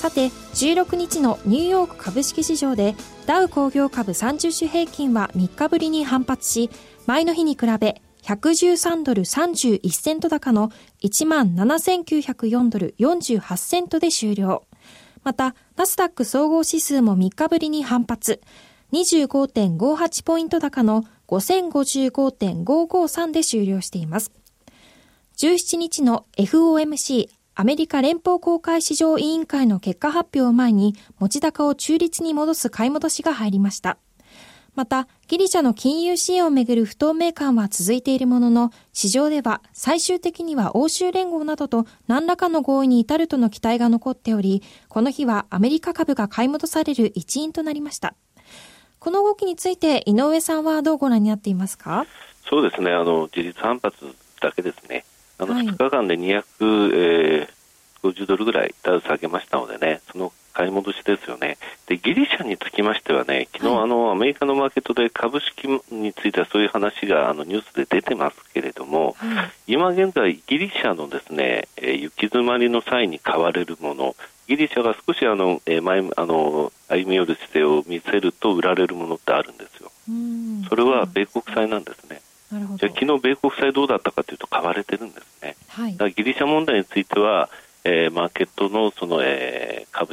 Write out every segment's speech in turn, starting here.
さて、16日のニューヨーク株式市場でダウ工業株30種平均は3日ぶりに反発し、前の日に比べ113ドル31セント高の 17,904 ドル48セントで終了。また、ナスダック総合指数も3日ぶりに反発、25.58 ポイント高の 5055.553 で終了しています。17日の FOMC アメリカ連邦公開市場委員会の結果発表を前に、持ち高を中立に戻す買い戻しが入りました。また、ギリシャの金融支援をめぐる不透明感は続いているものの、市場では最終的には欧州連合などと何らかの合意に至るとの期待が残っており、この日はアメリカ株が買い戻される一因となりました。この動きについて井上さんはどうご覧になっていますか？そうですね、事実反発だけですね。2日間で250ドルぐらいダウ下げましたのでね、その買い戻しですよね。で、ギリシャにつきましてはね、昨日、アメリカのマーケットで株式についてはそういう話がニュースで出てますけれども、今現在ギリシャのですね、行き詰まりの際に買われるもの、ギリシャが少し歩み寄る姿勢を見せると売られるものってあるんですよ。それは米国債なんですね。なるほど。じゃあ昨日米国債どうだったかというと買われてるんですね。だからギリシャ問題についてはマーケットの、株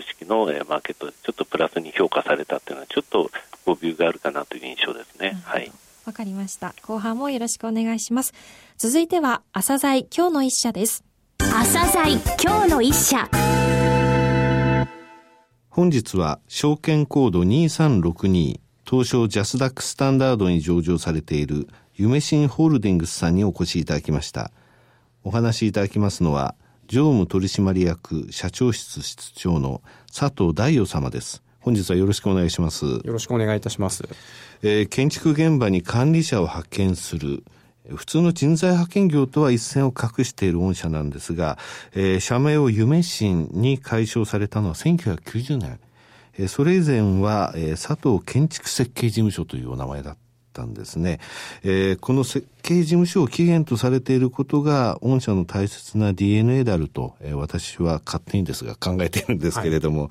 式の、マーケットでちょっとプラスに評価されたというのはちょっと誤謬があるかなという印象ですね。はい、わかりました。後半もよろしくお願いします。続いては朝鮮今日の一社です。朝鮮今日の一社、本日は証券コード2362東証ジャスダックスタンダードに上場されている夢新ホールディングスさんにお越しいただきました。お話しいただきますのは常務取締役社長室室長の佐藤大洋様です。本日はよろしくお願いします。よろしくお願いいたします。建築現場に管理者を派遣する普通の人材派遣業とは一線を画している御社なんですが、社名を夢新に改称されたのは1990年、それ以前は、佐藤建築設計事務所というお名前だったんですね。この設計事務所を起源とされていることが御社の大切な DNA であると、私は勝手にですが考えているんですけれども、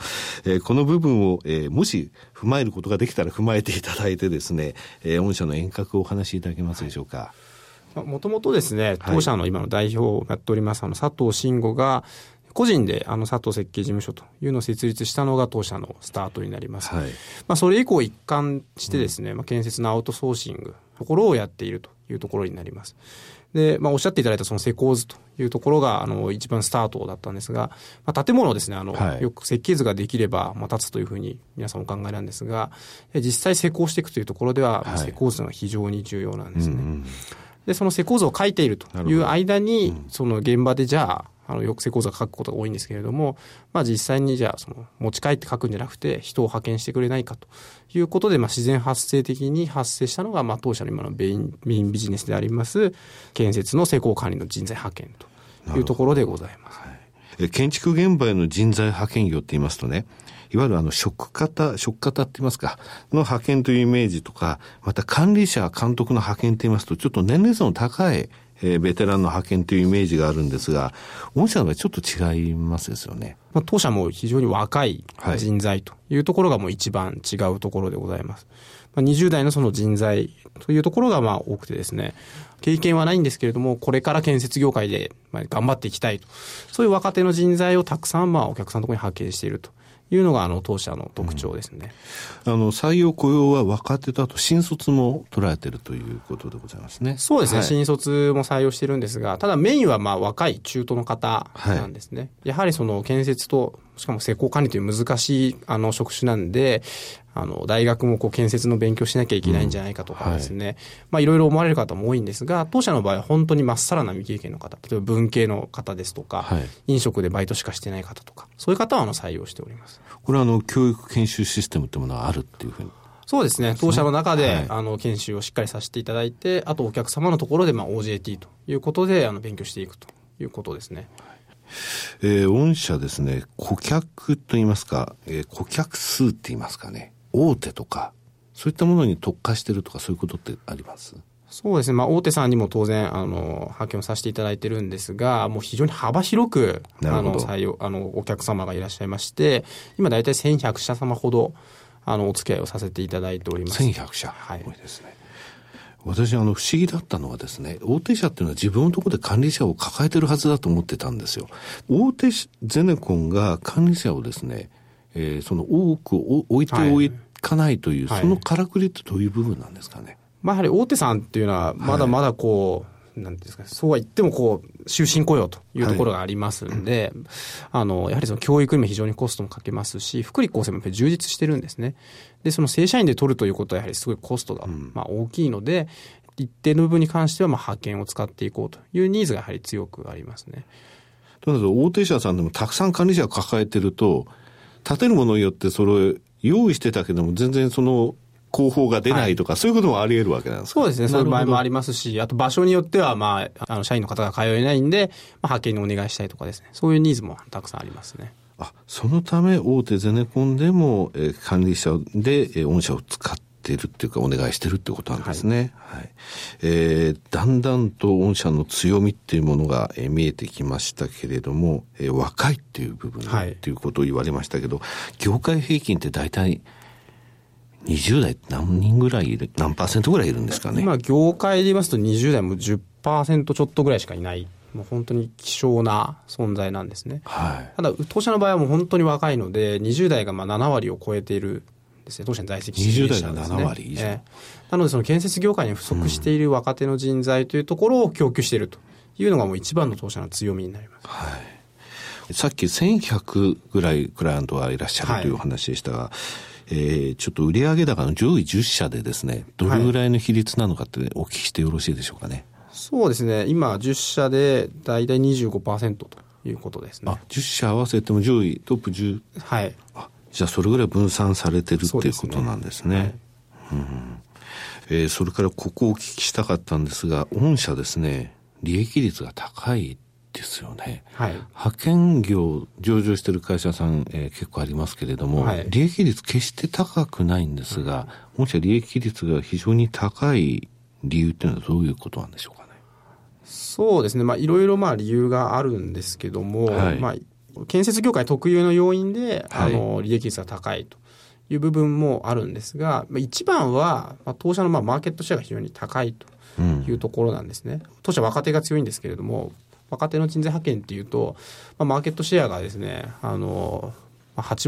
この部分を、もし踏まえることができたら踏まえていただいてですね、御社の遠隔をお話しいただけますでしょうか。もともとですね、当社の今の代表をやっております、佐藤慎吾が個人で佐藤設計事務所というのを設立したのが当社のスタートになります。それ以降一貫してですね、建設のアウトソーシングところをやっているというところになります。で、おっしゃっていただいたその施工図というところが一番スタートだったんですが、建物をですね、よく設計図ができれば建つというふうに皆さんお考えなんですが、実際施工していくというところでは、施工図が非常に重要なんですね。で、その施工図を書いているという間に、その現場でじゃあよく施工図を書くことが多いんですけれども、実際にじゃあその持ち帰って書くんじゃなくて人を派遣してくれないかということで、自然発生的に発生したのが、当社の今のメインビジネスであります建設の施工管理の人材派遣というところでございます。建築現場への人材派遣業って言いますとね、いわゆる職方って言いますかの派遣というイメージとか、また管理者監督の派遣って言いますとちょっと年齢層の高いベテランの派遣というイメージがあるんですが、御社のはちょっと違いますですよね。当社も非常に若い人材というところがもう一番違うところでございます。20代のその人材というところが多くてですね、経験はないんですけれども、これから建設業界で頑張っていきたいと、そういう若手の人材をたくさんお客さんのところに派遣しているというのが当社の特徴ですね。採用雇用は若手とあと新卒も捉えているということでございますね。そうですね、新卒も採用しているんですが、ただメインは若い中途の方なんですね。やはりその建設としかも施工管理という難しい職種なんで、大学もこう建設の勉強しなきゃいけないんじゃないかとかですね、はい、まあいろいろ思われる方も多いんですが、当社の場合は本当にまっさらな未経験の方、例えば文系の方ですとか、はい、飲食でバイトしかしてない方とか、そういう方は採用しております。これは教育研修システムというものがあるっていうふうに。そうですね、当社の中で、はい、研修をしっかりさせていただいて、あとお客様のところでOJT ということで勉強していくということですね。御社ですね、顧客といいますか、顧客数といいますかね、大手とかそういったものに特化してるとか、そういうことってあります？そうですね、まあ、大手さんにも当然派遣をさせていただいてるんですが、もう非常に幅広く採用お客様がいらっしゃいまして、今大体1100社様ほどお付き合いをさせていただいております。1100社、はい、多いですね。私不思議だったのはですね、大手社っていうのは自分のところで管理者を抱えてるはずだと思ってたんですよ。大手ゼネコンが管理者をですね、多く置いておかないという、はい、そのからくりってどういう部分なんですかね。はい、まあ、やはり大手さんっていうのはまだまだこう、はい、なんですかね、そうは言っても終身雇用というところがありますんで、はい、やはり教育にも非常にコストもかけますし、福利厚生も充実してるんですね。で、その正社員で取るということはやはりすごいコストが大きいので、一定の部分に関しては派遣を使っていこうというニーズがやはり強くありますね。となると大手社さんでもたくさん管理者を抱えてると、立てるものによってそれ用意してたけども全然広報が出ないとか、はい、そういうこともあり得るわけなんですか。そうですね、そういう場合もありますし、あと場所によっては、まあ、社員の方が通えないんで、派遣にお願いしたいとかですね、そういうニーズもたくさんありますね。あ、そのため大手ゼネコンでも、管理者で、御社を使っているっていうかお願いしているってことなんですね、はいはい。だんだんと御社の強みっていうものが、見えてきましたけれども、若いっていう部分、はい、っていうことを言われましたけど、業界平均って大体20代って何人ぐらいいる、何パーセントぐらいいるんですかね。今業界で言いますと20代も 10% ちょっとぐらいしかいない、もう本当に希少な存在なんですね、はい、ただ当社の場合はもう本当に若いので20代が7割を超えているですね、当社の在籍している社ですね。20代が7割以上、なので建設業界に不足している若手の人材というところを供給しているというのがもう一番の当社の強みになります、はい。さっき1100ぐらいクライアントがいらっしゃるというお話でしたが、はい、ちょっと売上高の上位10社でですね、どれぐらいの比率なのかってお聞きしてよろしいでしょうかね。はい、そうですね、今10社で大体 25% ということですね。あ、10社合わせても上位トップ10、はい、あ、じゃあそれぐらい分散されてるっていうことなんですね。そうですね、はい、うん。それからここをお聞きしたかったんですが、御社ですね、利益率が高いですよね、はい、派遣業上場している会社さん、結構ありますけれども、はい、利益率決して高くないんですが、もし利益率が非常に高い理由というのはどういうことなんでしょうかね。そうですね、いろいろ理由があるんですけども、はい、建設業界特有の要因で、はい、利益率が高いという部分もあるんですが、一番は当社のマーケットシェアが非常に高いというところなんですね、うん。当社若手が強いんですけれども、若手の人材派遣っていうと、マーケットシェアがですね、8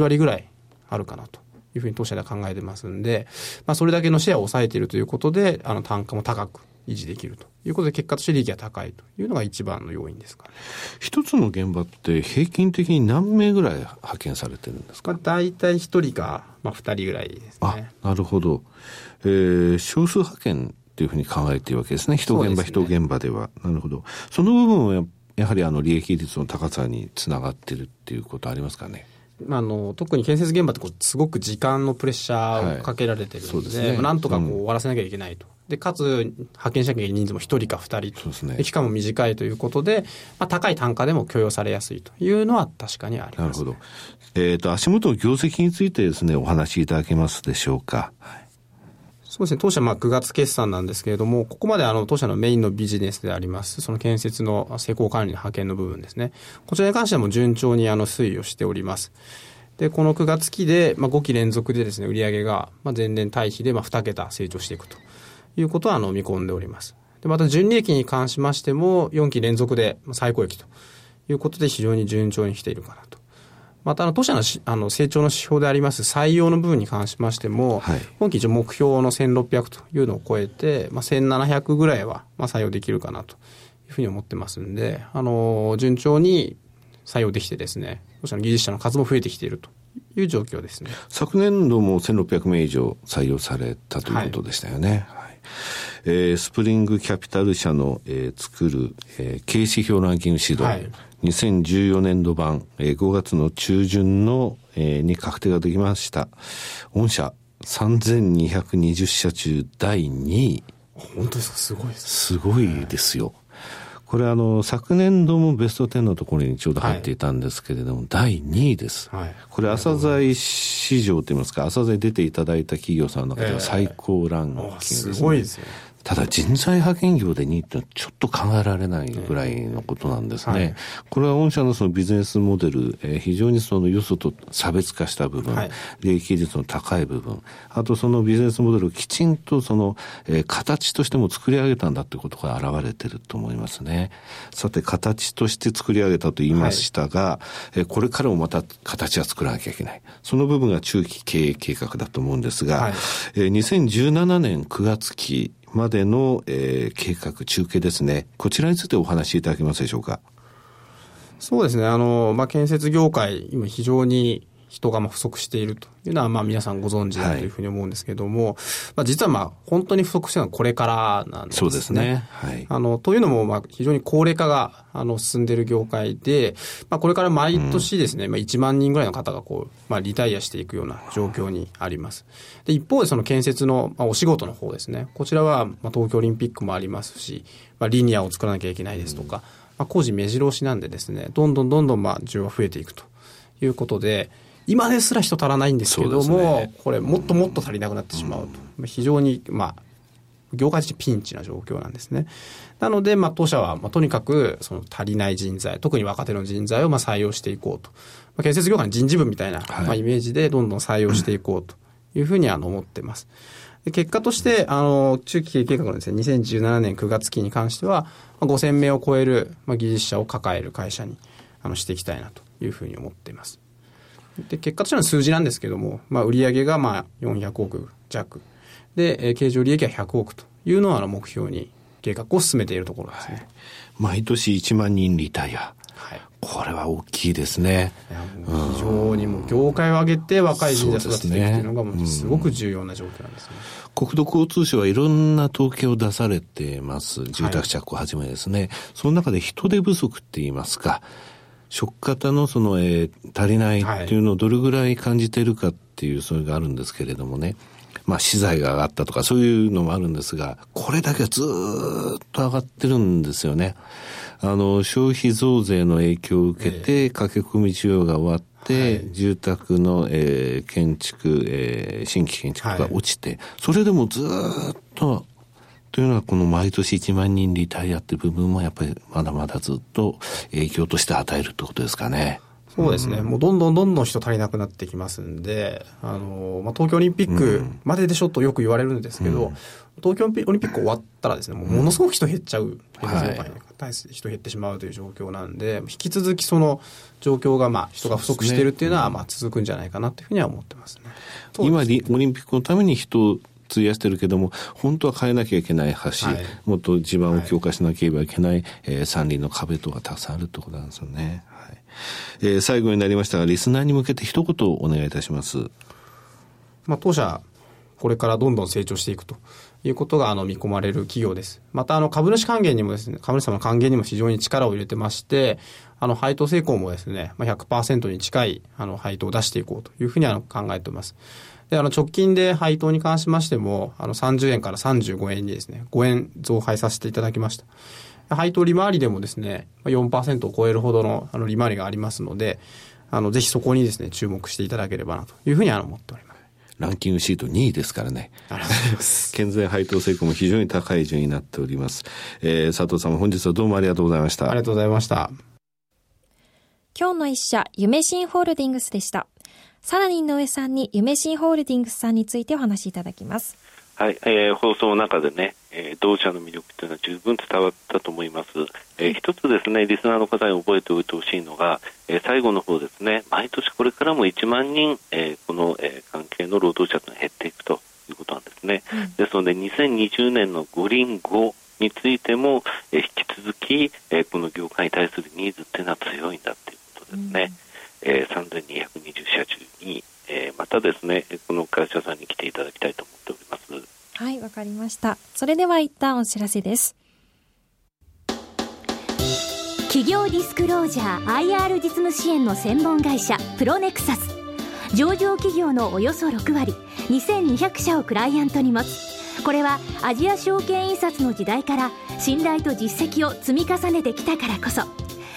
割ぐらいあるかなというふうに当社では考えてますんで、それだけのシェアを抑えているということで、単価も高く維持できるということで、結果として利益が高いというのが一番の要因ですかね。一つの現場って平均的に何名ぐらい派遣されてるんですか。大体1人か、2人ぐらいですね。あ、なるほど。少数派遣というふうに考えているわけですね。人現場、人現場では。なるほど。その部分はやはり利益率の高さにつながっているっていうことありますかね。特に建設現場ってすごく時間のプレッシャーをかけられているので、はい、ね、なんとか終わらせなきゃいけないと。で、かつ派遣社員人数も1人か2人と、そうですね、期間も短いということで、高い単価でも許容されやすいというのは確かにあります、ね。なるほど。足元の業績についてですね、お話しいただけますでしょうか。はい、そうですね、当社9月決算なんですけれども、ここまで当社のメインのビジネスでありますその建設の施工管理の派遣の部分ですね、こちらに関してはもう順調に推移をしております。で、この9月期で、5期連続でですね、売上が前年対比で2桁成長していくということは見込んでおります。で、また純利益に関しましても4期連続で最高益ということで非常に順調に来ているかなと。また当社の成長の指標であります採用の部分に関しましても、はい、今期一応目標の1600というのを超えて、1700ぐらいは採用できるかなというふうに思ってますんで、順調に採用できてですね、もしくは技術者の数も増えてきているという状況ですね。昨年度も1600名以上採用されたということでしたよね。はいはい。スプリングキャピタル社の、作る、経営指標ランキング指導、はい、2014年度版、5月の中旬の、に確定ができました。御社3220社中第2位。本当ですか？すごいです。すごいですよ。これ昨年度もベスト10のところにちょうど入っていたんですけれども、はい、第2位です、はい。これ朝鮮市場といいますか、朝鮮出ていただいた企業さんの中では最高ランキングですね。すごいですよ。ただ人材派遣業で2位ってのはちょっと考えられないぐらいのことなんですね。はい、これは御社のそのビジネスモデル、非常にそのよそと差別化した部分、はい、利益率の高い部分、あとそのビジネスモデルをきちんとその、形としても作り上げたんだということが現れてると思いますね。さて形として作り上げたと言いましたが、はい、これからもまた形は作らなきゃいけない。その部分が中期経営計画だと思うんですが、はい、2017年9月期までの、計画中継ですね。こちらについてお話しいただけますでしょうか。そうですね。建設業界今非常に人が不足しているというのは皆さんご存知だというふうに思うんですけども、はい、実は本当に不足しているのはこれからなんですね。そうですね。はい、というのも非常に高齢化が進んでいる業界で、これから毎年ですね、1万人ぐらいの方がリタイアしていくような状況にあります。で一方でその建設のお仕事の方ですね、こちらは東京オリンピックもありますし、リニアを作らなきゃいけないですとか、工事目白押しなんでですね、どんどん需要が増えていくということで、今ですら人足らないんですけども、ね、これもっともっと足りなくなってしまうと、非常に業界自体ピンチな状況なんですね。なので当社はとにかくその足りない人材、特に若手の人材を採用していこうと、建設業界の人事部みたいな、はい、イメージでどんどん採用していこうというふうに思ってます。で結果として中期経営計画のですね、2017年9月期に関しては5000名を超える技術者を抱える会社にしていきたいなというふうに思っています。で結果としての数字なんですけども、売上が400億弱で、経常利益は100億というのを目標に計画を進めているところですね。はい、毎年1万人リタイア、はい、これは大きいですね。非常に業界を挙げて若い人材を育てていくというのがすごく重要な状況なんですね。国土交通省はいろんな統計を出されてます。住宅着工はじめですね、はい、その中で人手不足って言いますか、職方のその、足りないっていうのをどれぐらい感じているかっていう、それがあるんですけれどもね。資材が上がったとかそういうのもあるんですが、これだけはずーっと上がってるんですよね。消費増税の影響を受けて駆け込み需要が終わって、住宅の、建築、新規建築が落ちて、はい、それでもずーっとというのはこの毎年1万人リタイアって部分もやっぱりまだまだずっと影響として与えるってことですかね。そうですね。もうどんどん人足りなくなってきますんで、東京オリンピックまででしょとよく言われるんですけど、東京オリンピック終わったらですね、ものすごく人減っちゃう、はい、人減ってしまうという状況なんで、引き続きその状況が人が不足しているっていうのは続くんじゃないかなというふうには思ってますね。今オリンピックのために人を費やしてるけども、本当は変えなきゃいけない橋、はい、もっと地盤を強化しなければいけない、はい、山林の壁とかたくさんあるってことなんですよね。はい。最後になりましたが、リスナーに向けて一言お願いいたします。当社これからどんどん成長していくということが見込まれる企業です。また株主還元にもですね、株主様の還元にも非常に力を入れてまして、配当成功もですね、100% に近い配当を出していこうというふうに考えています。で直近で配当に関しましても30円から35円にですね、5円増配させていただきました。配当利回りでもですね 4% を超えるほどの利回りがありますので、ぜひそこにですね注目していただければなというふうに思っております。ランキングシート2位ですからね。ありがとうございます。健全配当成功も非常に高い順になっております。佐藤さん、本日はどうもありがとうございました。ありがとうございました。今日の一社、夢新ホールディングスでした。さらに井上さんに夢新ホールディングスさんについてお話しいただきます。はい。放送の中でね、同社の魅力というのは十分伝わったと思います。一つですね、リスナーの方に覚えておいてほしいのが、最後の方ですね、毎年これからも1万人、この、関係の労働者というのは減っていくということなんですね。ですので2020年の五輪後についても、引き続き、この業界に対するニーズというのは強いんだということですね。から社さんに来ていただきたいと思っております。はい、わかりました。それでは一旦お知らせです。企業ディスクロージャー IR 実務支援の専門会社プロネクサス、上場企業のおよそ6割2200社をクライアントに持つ。これはアジア証券印刷の時代から信頼と実績を積み重ねてきたからこそ。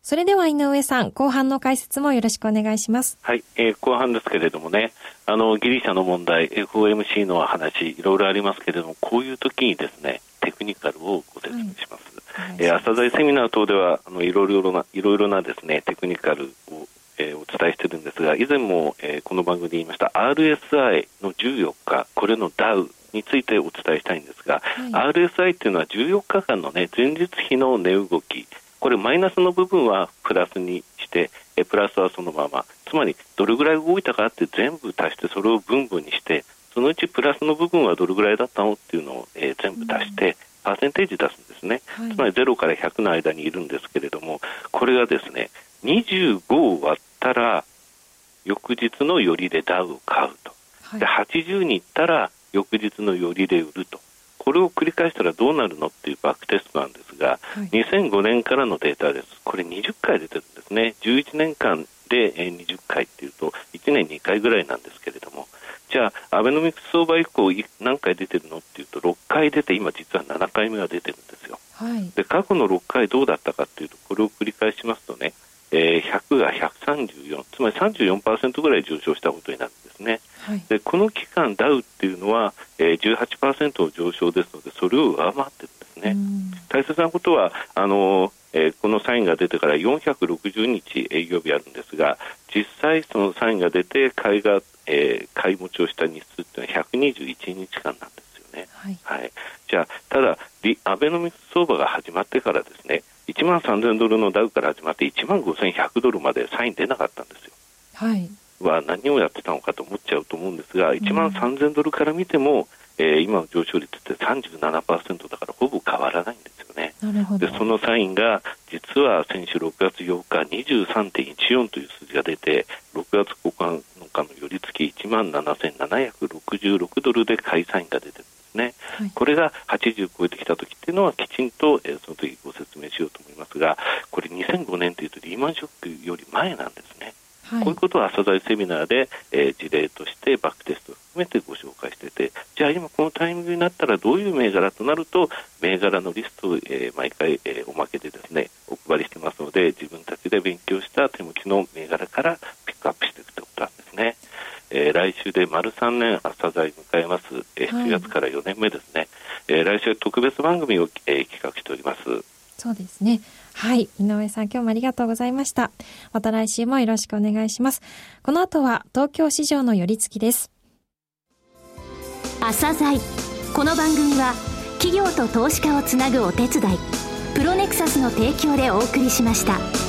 それでは井上さん、後半の解説もよろしくお願いします。はい、後半ですけれどもね、ギリシャの問題、 FOMC の話、いろいろありますけれども、こういう時にですね、テクニカルをご説明します。朝鮮セミナー等ではいろいろなですね、テクニカルを、お伝えしているんですが、以前も、この番組で言いました RSI の14日、これのダウについてお伝えしたいんですが、はい、RSI というのは14日間の、ね、前日比の値動き、これマイナスの部分はプラスにしてプラスはそのまま、つまりどれぐらい動いたかって全部足して、それを分母にして、そのうちプラスの部分はどれぐらいだったのっていうのを全部足してパーセンテージ出すんですね、はい、つまり0から100の間にいるんですけれども、これがですね、25を割ったら翌日の寄りでダウを買うと、はい、で80に行ったら翌日の寄りで売ると、これを繰り返したらどうなるのっていうバックテストなんですが、はい、2005年からのデータです。これ20回出てるんですね。11年間で20回っていうと1年2回ぐらいなんですけれども、じゃあアベノミクス相場以降何回出てるのっていうと6回出て、今実は7回目が出てるんですよ、はい、で過去の6回どうだったかっていうと、これを繰り返しますとね、100が134、つまり 34% ぐらい上昇したことになるんですね、はい、でこの期間ダウっていうのは 18% の上昇ですので、それを上回ってるんですね。大切なことはこのサインが出てから460日営業日あるんですが、実際そのサインが出て買い持ちをした日数っていうのは121日間なんですよね、はいはい、じゃあただアベノミクス相場が始まってからですね、$13,000のダウから始まって$15,100までサイン出なかったんですよ、はい、は何をやってたのかと思っちゃうと思うんですが、$13,000から見ても、今の上昇率って 37% だからほぼ変わらないんですよね。なるほど。でそのサインが実は先週6月8日 23.14 という数字が出て、6月9日の寄り付き$17,766で買いサインが出てるね、はい、これが80を超えてきたときっていうのはきちんと、その時ご説明しようと思いますが、これ2005年というとリーマンショックより前なんですね、はい、こういうことは朝鮮セミナーで、事例としてバックテストを含めてご紹介してて、じゃあ今このタイミングになったらどういう銘柄となると、銘柄のリストを、毎回、おまけでですねお配りしてますので、自分たちで勉強した手持ちの銘柄からピックアップしていくということなんですね。来週で丸3年朝鮮迎えます。7月から4年目ですね、はい、来週特別番組を、企画しております。そうですね、はい、井上さん、今日もありがとうございました。また来週もよろしくお願いします。この後は東京市場の寄り付きです。朝鮮、この番組は企業と投資家をつなぐお手伝い、プロネクサスの提供でお送りしました。